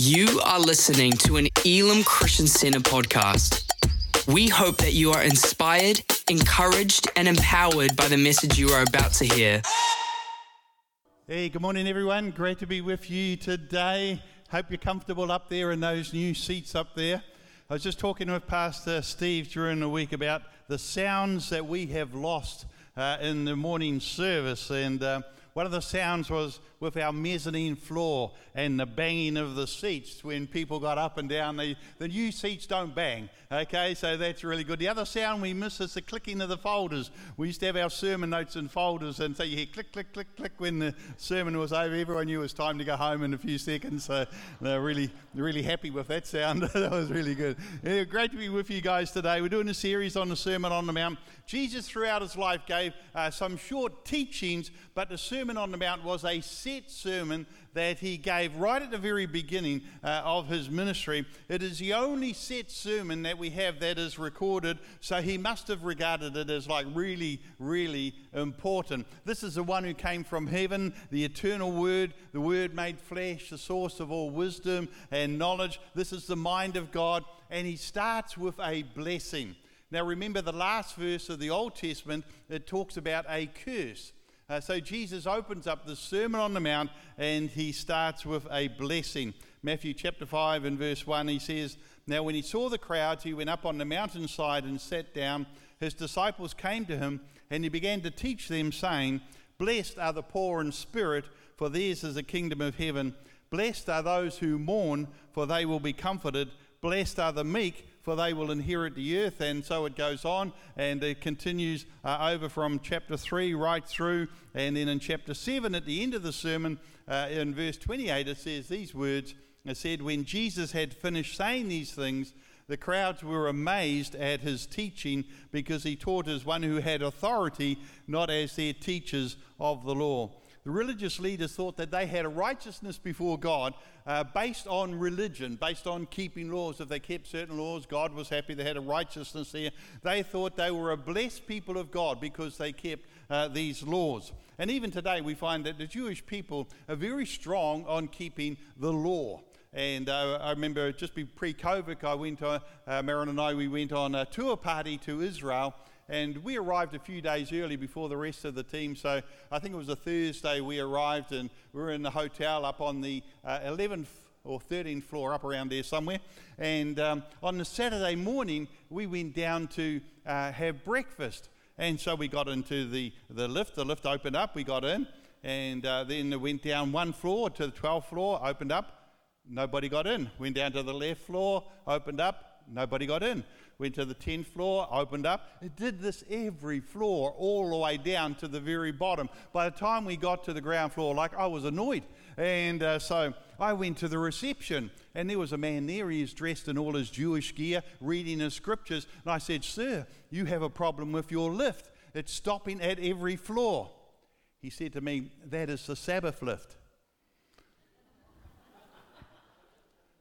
You are listening to an Elam Christian Center podcast. We hope that you are inspired, encouraged, and empowered by the message you are about to hear. Hey, good morning, everyone. Great to be with you today. Hope you're comfortable up there in those new seats up there. I was just talking with Pastor Steve during the week about the sounds that we have lost in the morning service, and one of the sounds was with our mezzanine floor and the banging of the seats when people got up and down. The new seats don't bang, okay, so that's really good. The other sound we miss is the clicking of the folders. We used to have our sermon notes in folders, and so you hear click, click, click, click when the sermon was over. Everyone knew it was time to go home in a few seconds, so they're really happy with that sound. That was really good. Yeah, great to be with you guys today. We're doing a series on the Sermon on the Mount. Jesus throughout his life gave some short teachings, but the Sermon on the Mount was a set sermon that he gave right at the very beginning of his ministry. It is the only set sermon that we have that is recorded, so he must have regarded it as like really, really important. This is the one who came from heaven, the eternal word, the word made flesh, the source of all wisdom and knowledge. This is the mind of God, and he starts with a blessing. Now remember, the last verse of the Old Testament, it talks about a curse. So Jesus opens up the Sermon on the Mount and he starts with a blessing. Matthew chapter 5 and verse 1, he says, "Now when he saw the crowds, he went up on the mountainside and sat down. His disciples came to him and he began to teach them, saying, 'Blessed are the poor in spirit, for theirs is the kingdom of heaven. Blessed are those who mourn, for they will be comforted. Blessed are the meek, for they will inherit the earth.'" And so it goes on, and it continues over from chapter 3 right through, and then in chapter 7 at the end of the sermon, in verse 28, it says these words. It said, "When Jesus had finished saying these things, the crowds were amazed at his teaching, because he taught as one who had authority, not as their teachers of the law." The religious leaders thought that they had a righteousness before God based on religion, based on keeping laws. If they kept certain laws, God was happy. They had a righteousness there. They thought they were a blessed people of God because they kept these laws. And even today we find that the Jewish people are very strong on keeping the law. And I remember just pre-COVID, I went on, Marilyn and I, we went on a tour party to Israel. And we arrived a few days early before the rest of the team, so I think it was a Thursday we arrived, and we were in the hotel up on the 11th or 13th floor, up around there somewhere. And on the Saturday morning, we went down to have breakfast. And so we got into the lift. The lift opened up, we got in, and then it went down one floor to the 12th floor, opened up, nobody got in. Went down to the left floor, opened up, nobody got in. Went to the 10th floor, opened up. It did this every floor, all the way down to the very bottom. By the time we got to the ground floor, like, I was annoyed. And so I went to the reception, and there was a man there. He was dressed in all his Jewish gear, reading his scriptures. And I said, "Sir, you have a problem with your lift. It's stopping at every floor." He said to me, "That is the Sabbath lift."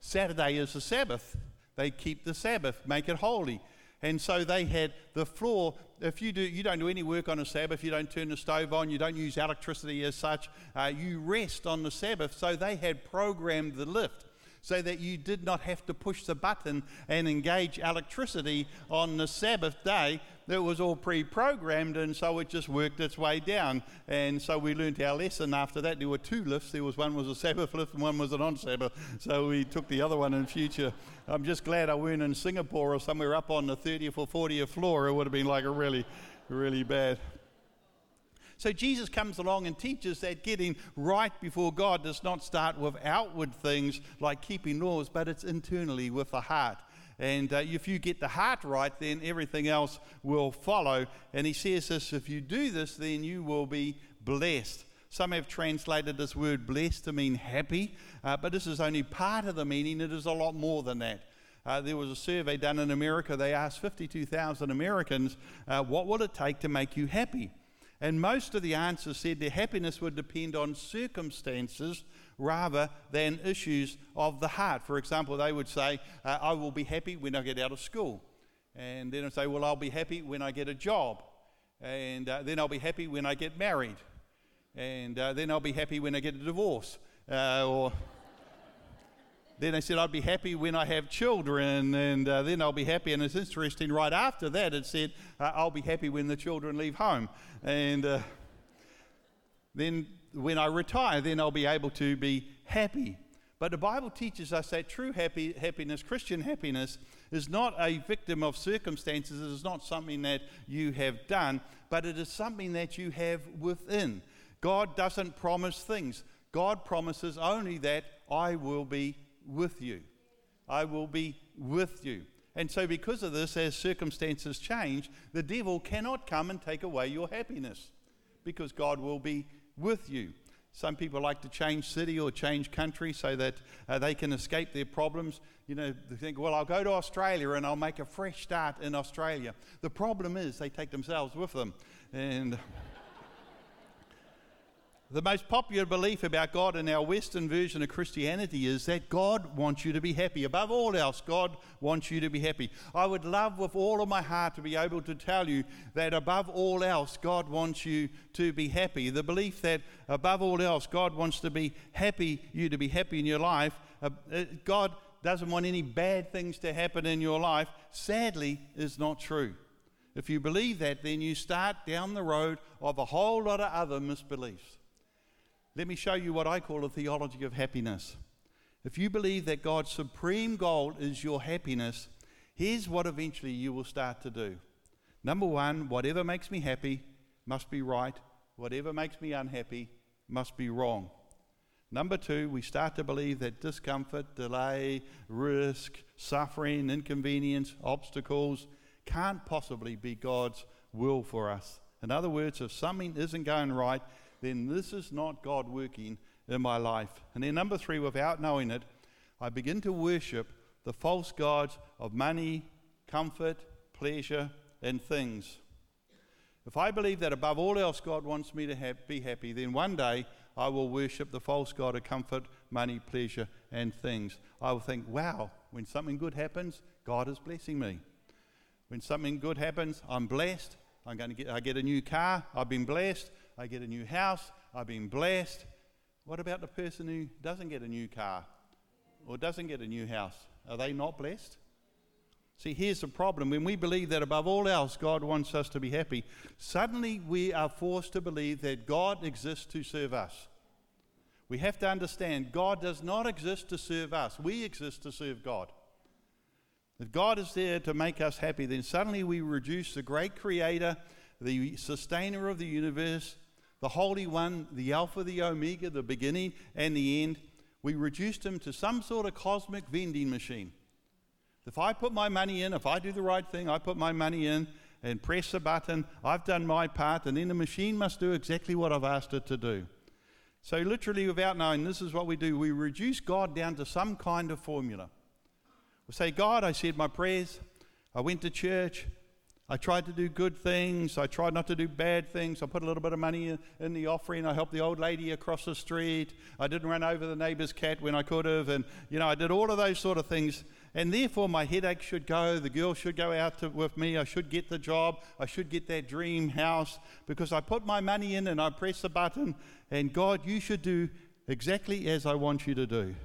Saturday is the Sabbath. They keep the Sabbath, make it holy. And so they had the floor. If you don't do any work on a Sabbath, you don't turn the stove on, you don't use electricity as such, you rest on the Sabbath. So they had programmed the lift so that you did not have to push the button and engage electricity on the Sabbath day. It was all pre-programmed, and so it just worked its way down. And so we learned our lesson after that. There were two lifts. One was a Sabbath lift and one was a non-Sabbath. So we took the other one in future. I'm just glad I weren't in Singapore or somewhere up on the 30th or 40th floor. It would have been like a really, really bad. So Jesus comes along and teaches that getting right before God does not start with outward things like keeping laws, but it's internally with the heart. And if you get the heart right, then everything else will follow. And he says this, if you do this, then you will be blessed. Some have translated this word blessed to mean happy, but this is only part of the meaning. It is a lot more than that. There was a survey done in America. They asked 52,000 Americans, what will it take to make you happy? And most of the answers said their happiness would depend on circumstances rather than issues of the heart. For example, they would say, I will be happy when I get out of school. And then I'd say, well, I'll be happy when I get a job. And then I'll be happy when I get married. And then I'll be happy when I get a divorce. Then they said, I'd be happy when I have children, and then I'll be happy. And it's interesting, right after that it said, I'll be happy when the children leave home. And then when I retire, then I'll be able to be happy. But the Bible teaches us that true happiness, Christian happiness, is not a victim of circumstances. It is not something that you have done, but it is something that you have within. God doesn't promise things. God promises only that I will be with you. I will be with you. And so because of this, as circumstances change, the devil cannot come and take away your happiness because God will be with you. Some people like to change city or change country so that they can escape their problems. You know, they think, well, I'll go to Australia and I'll make a fresh start in Australia. The problem is they take themselves with them. And the most popular belief about God in our Western version of Christianity is that God wants you to be happy. Above all else, God wants you to be happy. I would love with all of my heart to be able to tell you that above all else, God wants you to be happy. The belief that above all else, God wants to be happy, you to be happy in your life. God doesn't want any bad things to happen in your life, sadly, is not true. If you believe that, then you start down the road of a whole lot of other misbeliefs. Let me show you what I call a theology of happiness. If you believe that God's supreme goal is your happiness, here's what eventually you will start to do. Number one, whatever makes me happy must be right. Whatever makes me unhappy must be wrong. Number two, we start to believe that discomfort, delay, risk, suffering, inconvenience, obstacles can't possibly be God's will for us. In other words, if something isn't going right, then this is not God working in my life. And then number three, without knowing it, I begin to worship the false gods of money, comfort, pleasure, and things. If I believe that above all else God wants me to be happy, then one day I will worship the false god of comfort, money, pleasure, and things. I will think, wow, when something good happens, God is blessing me. When something good happens, I'm blessed. I get a new car, I've been blessed. I get a new house, I've been blessed. What about the person who doesn't get a new car or doesn't get a new house? Are they not blessed? See, here's the problem. When we believe that above all else God wants us to be happy, suddenly we are forced to believe that God exists to serve us. We have to understand God does not exist to serve us. We exist to serve God. If God is there to make us happy, then suddenly we reduce the great creator, the sustainer of the universe, the Holy One, the Alpha, the Omega, the beginning and the end. We reduced him to some sort of cosmic vending machine. If I put my money in, if I do the right thing, I put my money in and press the button, I've done my part, and then the machine must do exactly what I've asked it to do. So literally, without knowing, this is what we do. We reduce God down to some kind of formula. We say, God, I said my prayers, I went to church, I tried to do good things, I tried not to do bad things, I put a little bit of money in the offering, I helped the old lady across the street, I didn't run over the neighbour's cat when I could have, and you know, I did all of those sort of things, and therefore my headache should go, the girl should go out with me, I should get the job, I should get that dream house, because I put my money in and I press the button, and God, you should do exactly as I want you to do.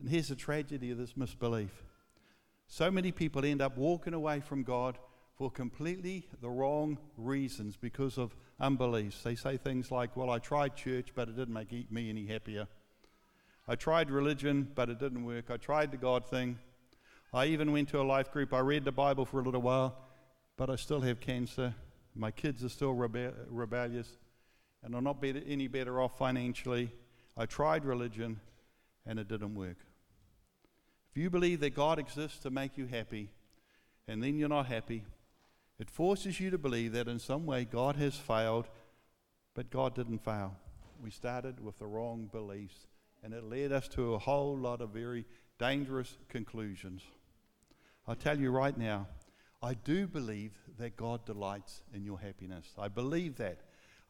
And here's the tragedy of this misbelief. So many people end up walking away from God for completely the wrong reasons because of unbeliefs. They say things like, well, I tried church, but it didn't make me any happier. I tried religion, but it didn't work. I tried the God thing. I even went to a life group. I read the Bible for a little while, but I still have cancer. My kids are still rebellious, and I'm not any better off financially. I tried religion, and it didn't work. If you believe that God exists to make you happy, and then you're not happy, it forces you to believe that in some way God has failed, but God didn't fail. We started with the wrong beliefs, and it led us to a whole lot of very dangerous conclusions. I'll tell you right now, I do believe that God delights in your happiness. I believe that.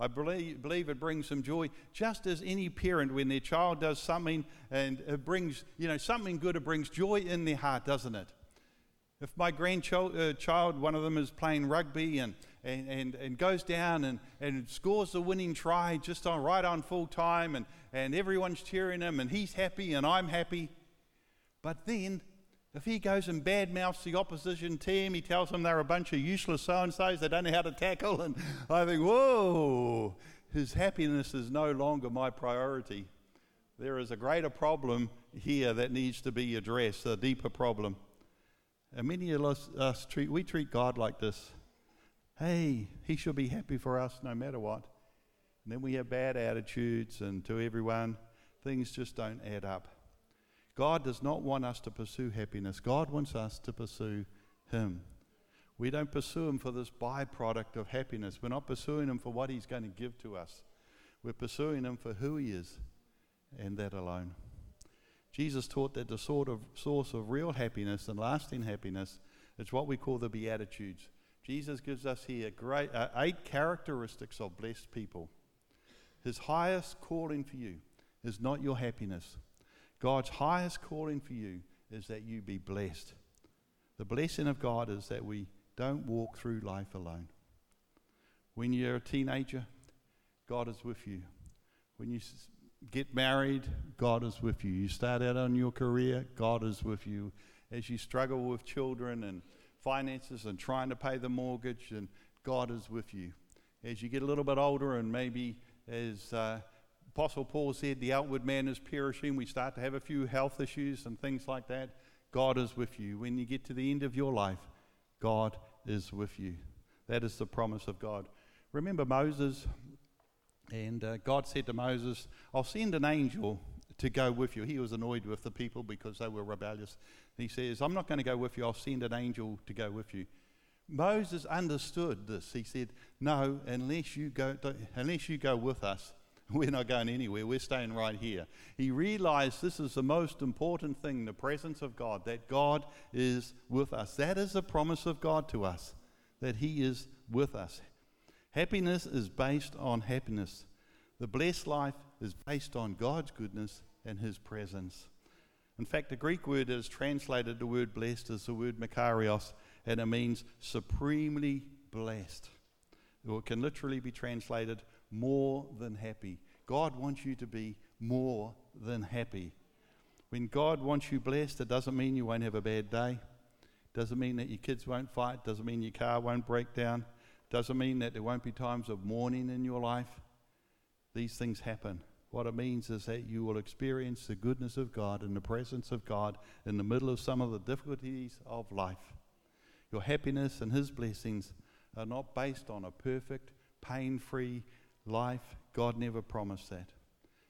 I believe it brings some joy, just as any parent when their child does something and it brings, you know, something good, it brings joy in their heart, doesn't it? If my grandchild, one of them is playing rugby and goes down and scores the winning try just on full time and everyone's cheering him and he's happy and I'm happy, But then, if he goes and badmouths the opposition team, he tells them they're a bunch of useless so-and-sos, they don't know how to tackle, and I think, whoa, his happiness is no longer my priority. There is a greater problem here that needs to be addressed, a deeper problem. And many of us, we treat God like this. Hey, he should be happy for us no matter what. And then we have bad attitudes, and to everyone, things just don't add up. God does not want us to pursue happiness. God wants us to pursue him. We don't pursue him for this byproduct of happiness. We're not pursuing him for what he's going to give to us. We're pursuing him for who he is, and that alone. Jesus taught that the source of real happiness and lasting happiness is what we call the Beatitudes. Jesus gives us here eight characteristics of blessed people. His highest calling for you is not your happiness. God's highest calling for you is that you be blessed. The blessing of God is that we don't walk through life alone. When you're a teenager, God is with you. When you get married, God is with you. You start out on your career, God is with you. As you struggle with children and finances and trying to pay the mortgage, and God is with you. As you get a little bit older, and maybe as Apostle Paul said, the outward man is perishing, we start to have a few health issues and things like that, God is with you. When you get to the end of your life, God is with you. That is the promise of God. Remember Moses, and God said to Moses, I'll send an angel to go with you. He was annoyed with the people because they were rebellious. He says, I'm not going to go with you, I'll send an angel to go with you. Moses understood this. He said, no, unless you go with us, we're not going anywhere, we're staying right here. He realized this is the most important thing, the presence of God, that God is with us. That is the promise of God to us, that he is with us. Happiness is based on happiness. The blessed life is based on God's goodness and his presence. In fact, the Greek word that is translated the word blessed is the word makarios, and it means supremely blessed. Or it can literally be translated more than happy. God wants you to be more than happy. When God wants you blessed, it doesn't mean you won't have a bad day. It doesn't mean that your kids won't fight. It doesn't mean your car won't break down. It doesn't mean that there won't be times of mourning in your life. These things happen. What it means is that you will experience the goodness of God and the presence of God in the middle of some of the difficulties of life. Your happiness and his blessings are not based on a perfect, pain-free life. God never promised that.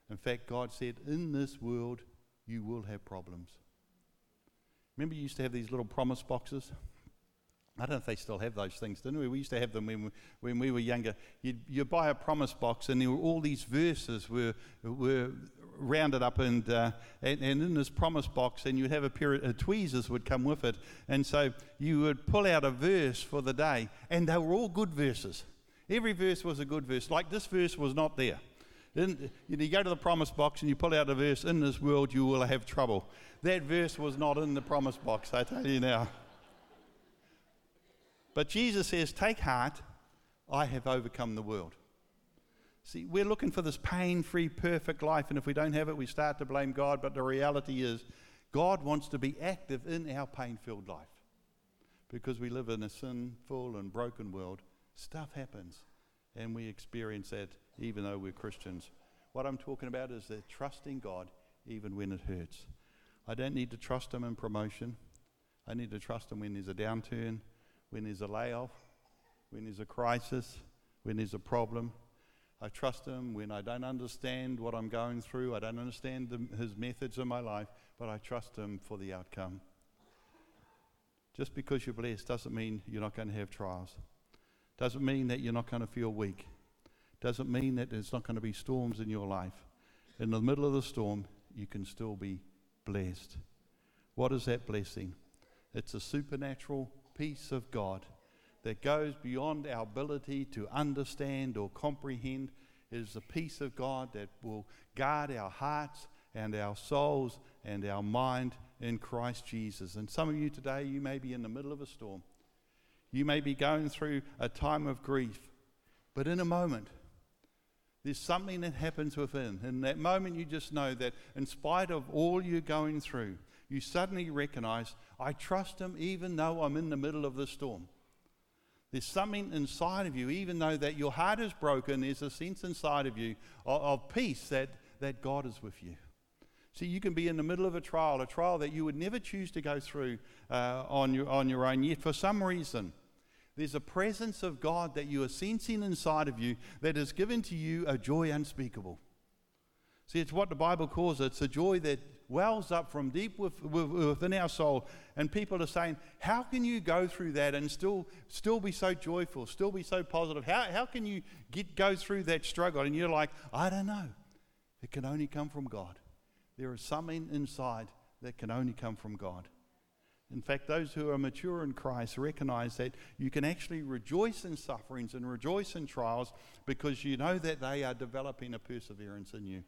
In fact, God said, in this world, you will have problems. Remember, you used to have these little promise boxes? I don't know if they still have those things, didn't we? We used to have them when we were younger. You'd buy a promise box, and there were all these verses were rounded up, and in this promise box, and you'd have a pair of tweezers would come with it, and so you would pull out a verse for the day, and they were all good verses. Every verse was a good verse. Like this verse was not there. You go to the promise box and you pull out a verse, in this world you will have trouble. That verse was not in the promise box, I tell you now. But Jesus says, take heart, I have overcome the world. See, we're looking for this pain-free, perfect life, and if we don't have it, we start to blame God, but the reality is God wants to be active in our pain-filled life. Because we live in a sinful and broken world, stuff happens, and we experience that even though we're Christians. What I'm talking about is that trusting God even when it hurts. I don't need to trust him in promotion. I need to trust him when there's a downturn, when there's a layoff, when there's a crisis, when there's a problem. I trust him when I don't understand what I'm going through. I don't understand his methods in my life, but I trust him for the outcome. Just because you're blessed doesn't mean you're not going to have trials. Doesn't mean that you're not going to feel weak. Doesn't mean that there's not going to be storms in your life. In the middle of the storm, you can still be blessed. What is that blessing? It's a supernatural peace of God that goes beyond our ability to understand or comprehend. It is the peace of God that will guard our hearts and our souls and our mind in Christ Jesus. And some of you today, you may be in the middle of a storm. You may be going through a time of grief, but in a moment, there's something that happens within. In that moment, you just know that in spite of all you're going through, you suddenly recognize, I trust him even though I'm in the middle of the storm. There's something inside of you, even though that your heart is broken, there's a sense inside of you of peace that God is with you. See, you can be in the middle of a trial that you would never choose to go through on your own, yet for some reason, there's a presence of God that you are sensing inside of you that has given to you a joy unspeakable. See, it's what the Bible calls it. It's a joy that wells up from deep within our soul. And people are saying, how can you go through that and still be so joyful, still be so positive? How can you go through that struggle? And you're like, I don't know. It can only come from God. There is something inside that can only come from God. In fact, those who are mature in Christ recognize that you can actually rejoice in sufferings and rejoice in trials because you know that they are developing a perseverance in you.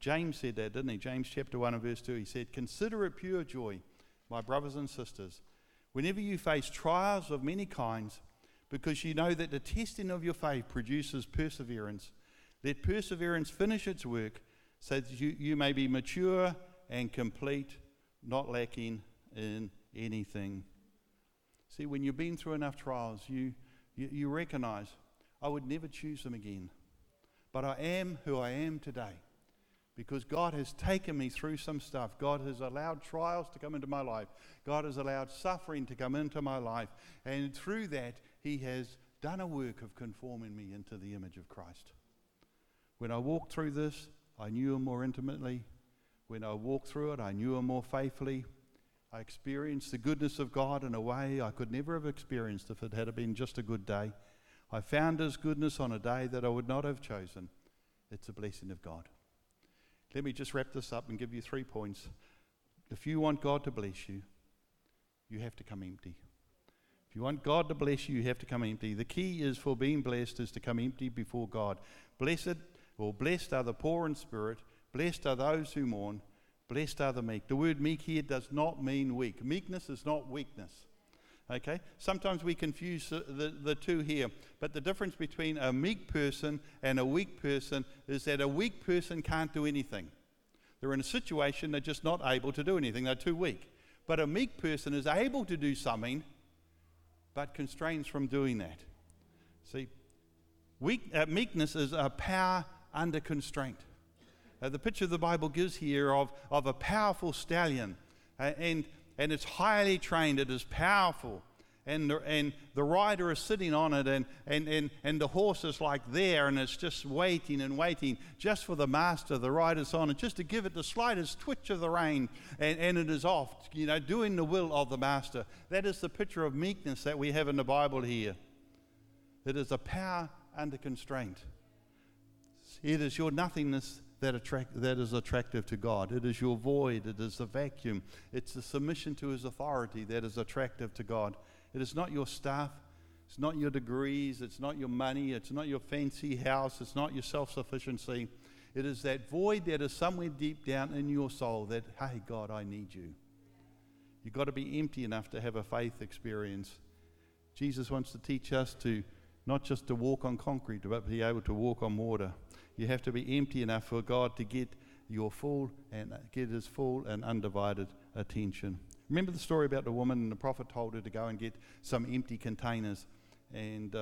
James said that, didn't he? James chapter 1 and verse 2, he said, "Consider it pure joy, my brothers and sisters, whenever you face trials of many kinds, because you know that the testing of your faith produces perseverance. Let perseverance finish its work, so that you may be mature and complete, not lacking in anything." See, when you've been through enough trials, you recognize, I would never choose them again. But I am who I am today because God has taken me through some stuff. God has allowed trials to come into my life. God has allowed suffering to come into my life. And through that, he has done a work of conforming me into the image of Christ. When I walked through this, I knew him more intimately. When I walked through it, I knew him more faithfully. I experienced the goodness of God in a way I could never have experienced if it had been just a good day. I found his goodness on a day that I would not have chosen. It's a blessing of God. Let me just wrap this up and give you 3 points. If you want God to bless you, you have to come empty. If you want God to bless you, you have to come empty. The key is for being blessed is to come empty before God. Blessed are the poor in spirit. Blessed are those who mourn. Blessed are the meek. The word meek here does not mean weak. Meekness is not weakness. Okay? Sometimes we confuse the two here. But the difference between a meek person and a weak person is that a weak person can't do anything. They're in a situation they're just not able to do anything. They're too weak. But a meek person is able to do something but constrains from doing that. See, meekness is a power under constraint. The picture the Bible gives here of a powerful stallion, and it's highly trained, it is powerful, and the rider is sitting on it, and the horse is like there, and it's just waiting and waiting just for the master, the rider's on it, just to give it the slightest twitch of the rein, and it is off, doing the will of the master. That is the picture of meekness that we have in the Bible here. It is a power under constraint. It is your nothingness that is attractive to God. It is your void. It is the vacuum. It's the submission to his authority that is attractive to God. It is not your stuff. It's not your degrees. It's not your money. It's not your fancy house. It's not your self-sufficiency. It is that void that is somewhere deep down in your soul that, hey, God, I need you. You've got to be empty enough to have a faith experience. Jesus wants to teach us to not just to walk on concrete, but be able to walk on water. You have to be empty enough for God to get his full and undivided attention. Remember the story about the woman and the prophet told her to go and get some empty containers. And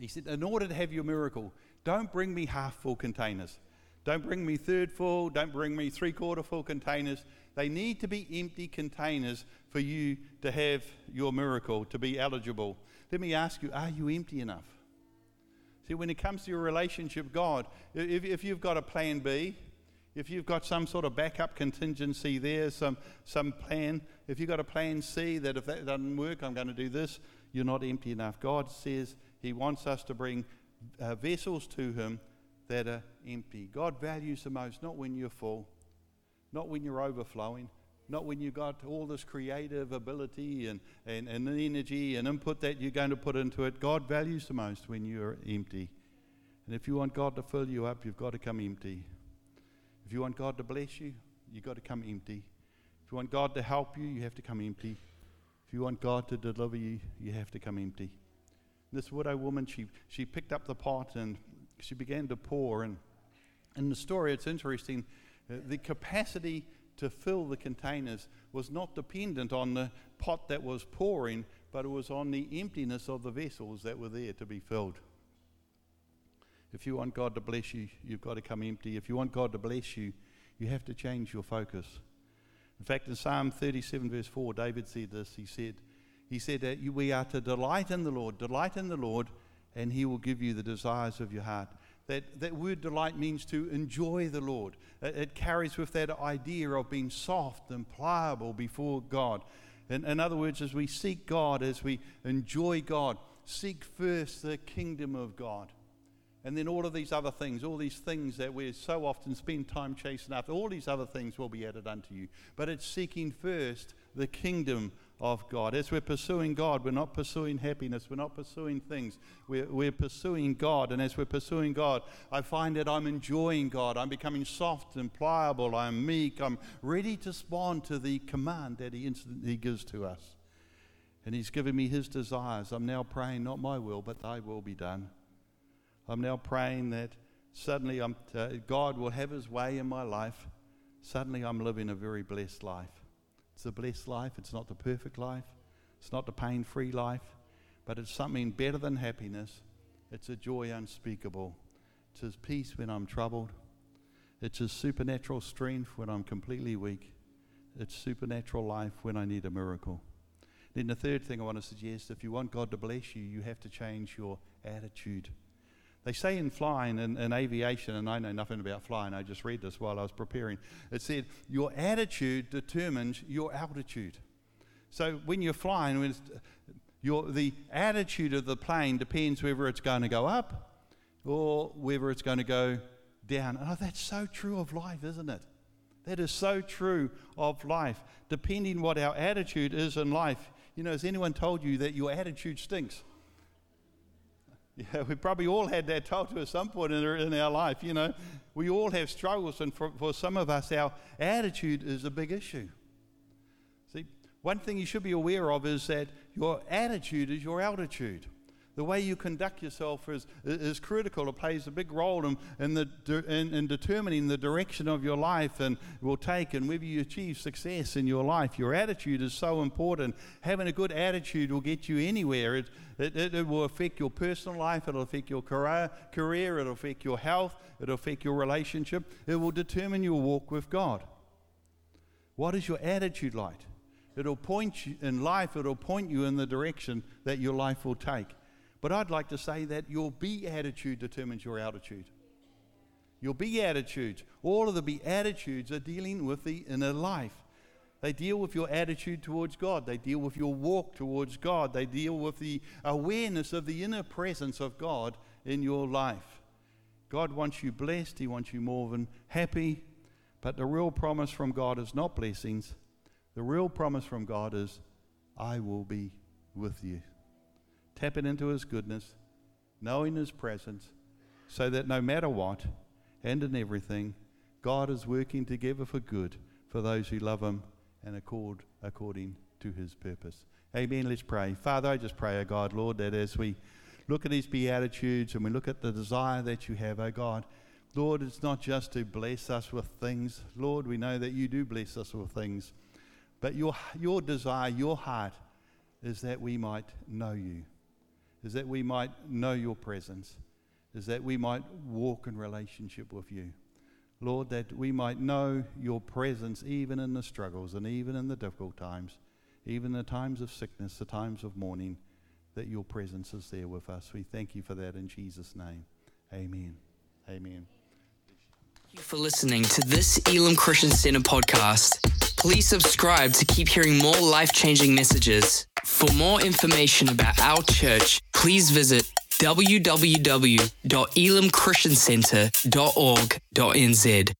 he said, in order to have your miracle, don't bring me half full containers. Don't bring me third full. Don't bring me three-quarter full containers. They need to be empty containers for you to have your miracle, to be eligible. Let me ask you, are you empty enough? See, when it comes to your relationship with God, if you've got a plan B, if you've got some sort of backup contingency there, some plan, if you've got a plan C that if that doesn't work, I'm going to do this, you're not empty enough. God says he wants us to bring vessels to him that are empty. God values the most, not when you're full, not when you're overflowing, not when you've got all this creative ability and energy and input that you're going to put into it. God values the most when you're empty. And if you want God to fill you up, you've got to come empty. If you want God to bless you, you've got to come empty. If you want God to help you, you have to come empty. If you want God to deliver you, you have to come empty. And this widow woman, she picked up the pot and she began to pour. And in the story, it's interesting, the capacity to fill the containers was not dependent on the pot that was pouring, but it was on the emptiness of the vessels that were there to be filled. If you want God to bless you, you've got to come empty. If you want God to bless you, you have to change your focus. In fact, in Psalm 37 verse 4, David said this. He said that we are to delight in the Lord, and he will give you the desires of your heart. That word delight means to enjoy the Lord. It carries with that idea of being soft and pliable before God. In other words, as we seek God, as we enjoy God, seek first the kingdom of God. And then all of these other things, all these things that we so often spend time chasing after, all these other things will be added unto you. But it's seeking first the kingdom of God. As we're pursuing God, we're not pursuing happiness, we're not pursuing things, we're pursuing God. And as we're pursuing God, I find that I'm enjoying God, I'm becoming soft and pliable, I'm meek, I'm ready to respond to the command that he instantly gives to us. And he's given me his desires. I'm now praying, not my will, but thy will be done. I'm now praying that suddenly God will have his way in my life. Suddenly I'm living a very blessed life. It's a blessed life. It's not the perfect life. It's not the pain-free life. But it's something better than happiness. It's a joy unspeakable. It's his peace when I'm troubled. It's his supernatural strength when I'm completely weak. It's supernatural life when I need a miracle. Then the third thing I want to suggest, if you want God to bless you, you have to change your attitude. They say in flying, in aviation, and I know nothing about flying, I just read this while I was preparing. It said, your attitude determines your altitude. So when you're flying, the attitude of the plane depends whether it's going to go up or whether it's going to go down. Oh, that's so true of life, isn't it? That is so true of life. Depending what our attitude is in life, has anyone told you that your attitude stinks? Yeah, we probably all had that told to us at some point in our life. We all have struggles, and for some of us, our attitude is a big issue. See, one thing you should be aware of is that your attitude is your altitude. The way you conduct yourself is critical. It plays a big role in determining the direction of your life and will take, and whether you achieve success in your life. Your attitude is so important. Having a good attitude will get you anywhere. It will affect your personal life. It'll affect your career. It'll affect your health. It'll affect your relationship. It will determine your walk with God. What is your attitude like? It'll point you in life. It'll point you in the direction that your life will take. But I'd like to say that your beatitude determines your altitude. Your beatitudes, all of the beatitudes are dealing with the inner life. They deal with your attitude towards God. They deal with your walk towards God. They deal with the awareness of the inner presence of God in your life. God wants you blessed. He wants you more than happy. But the real promise from God is not blessings. The real promise from God is, I will be with you. Tapping into his goodness, knowing his presence, so that no matter what and in everything, God is working together for good for those who love him and according to his purpose. Amen. Let's pray. Father, I just pray, O God, Lord, that as we look at these beatitudes and we look at the desire that you have, O God, Lord, it's not just to bless us with things. Lord, we know that you do bless us with things, but your desire, your heart is that we might know you. Is that we might know your presence, is that we might walk in relationship with you. Lord, that we might know your presence even in the struggles and even in the difficult times, even the times of sickness, the times of mourning, that your presence is there with us. We thank you for that in Jesus' name. Amen. Amen. Thank you for listening to this Elam Christian Center podcast. Please subscribe to keep hearing more life-changing messages. For more information about our church, please visit www.elamchristiancenter.org.nz.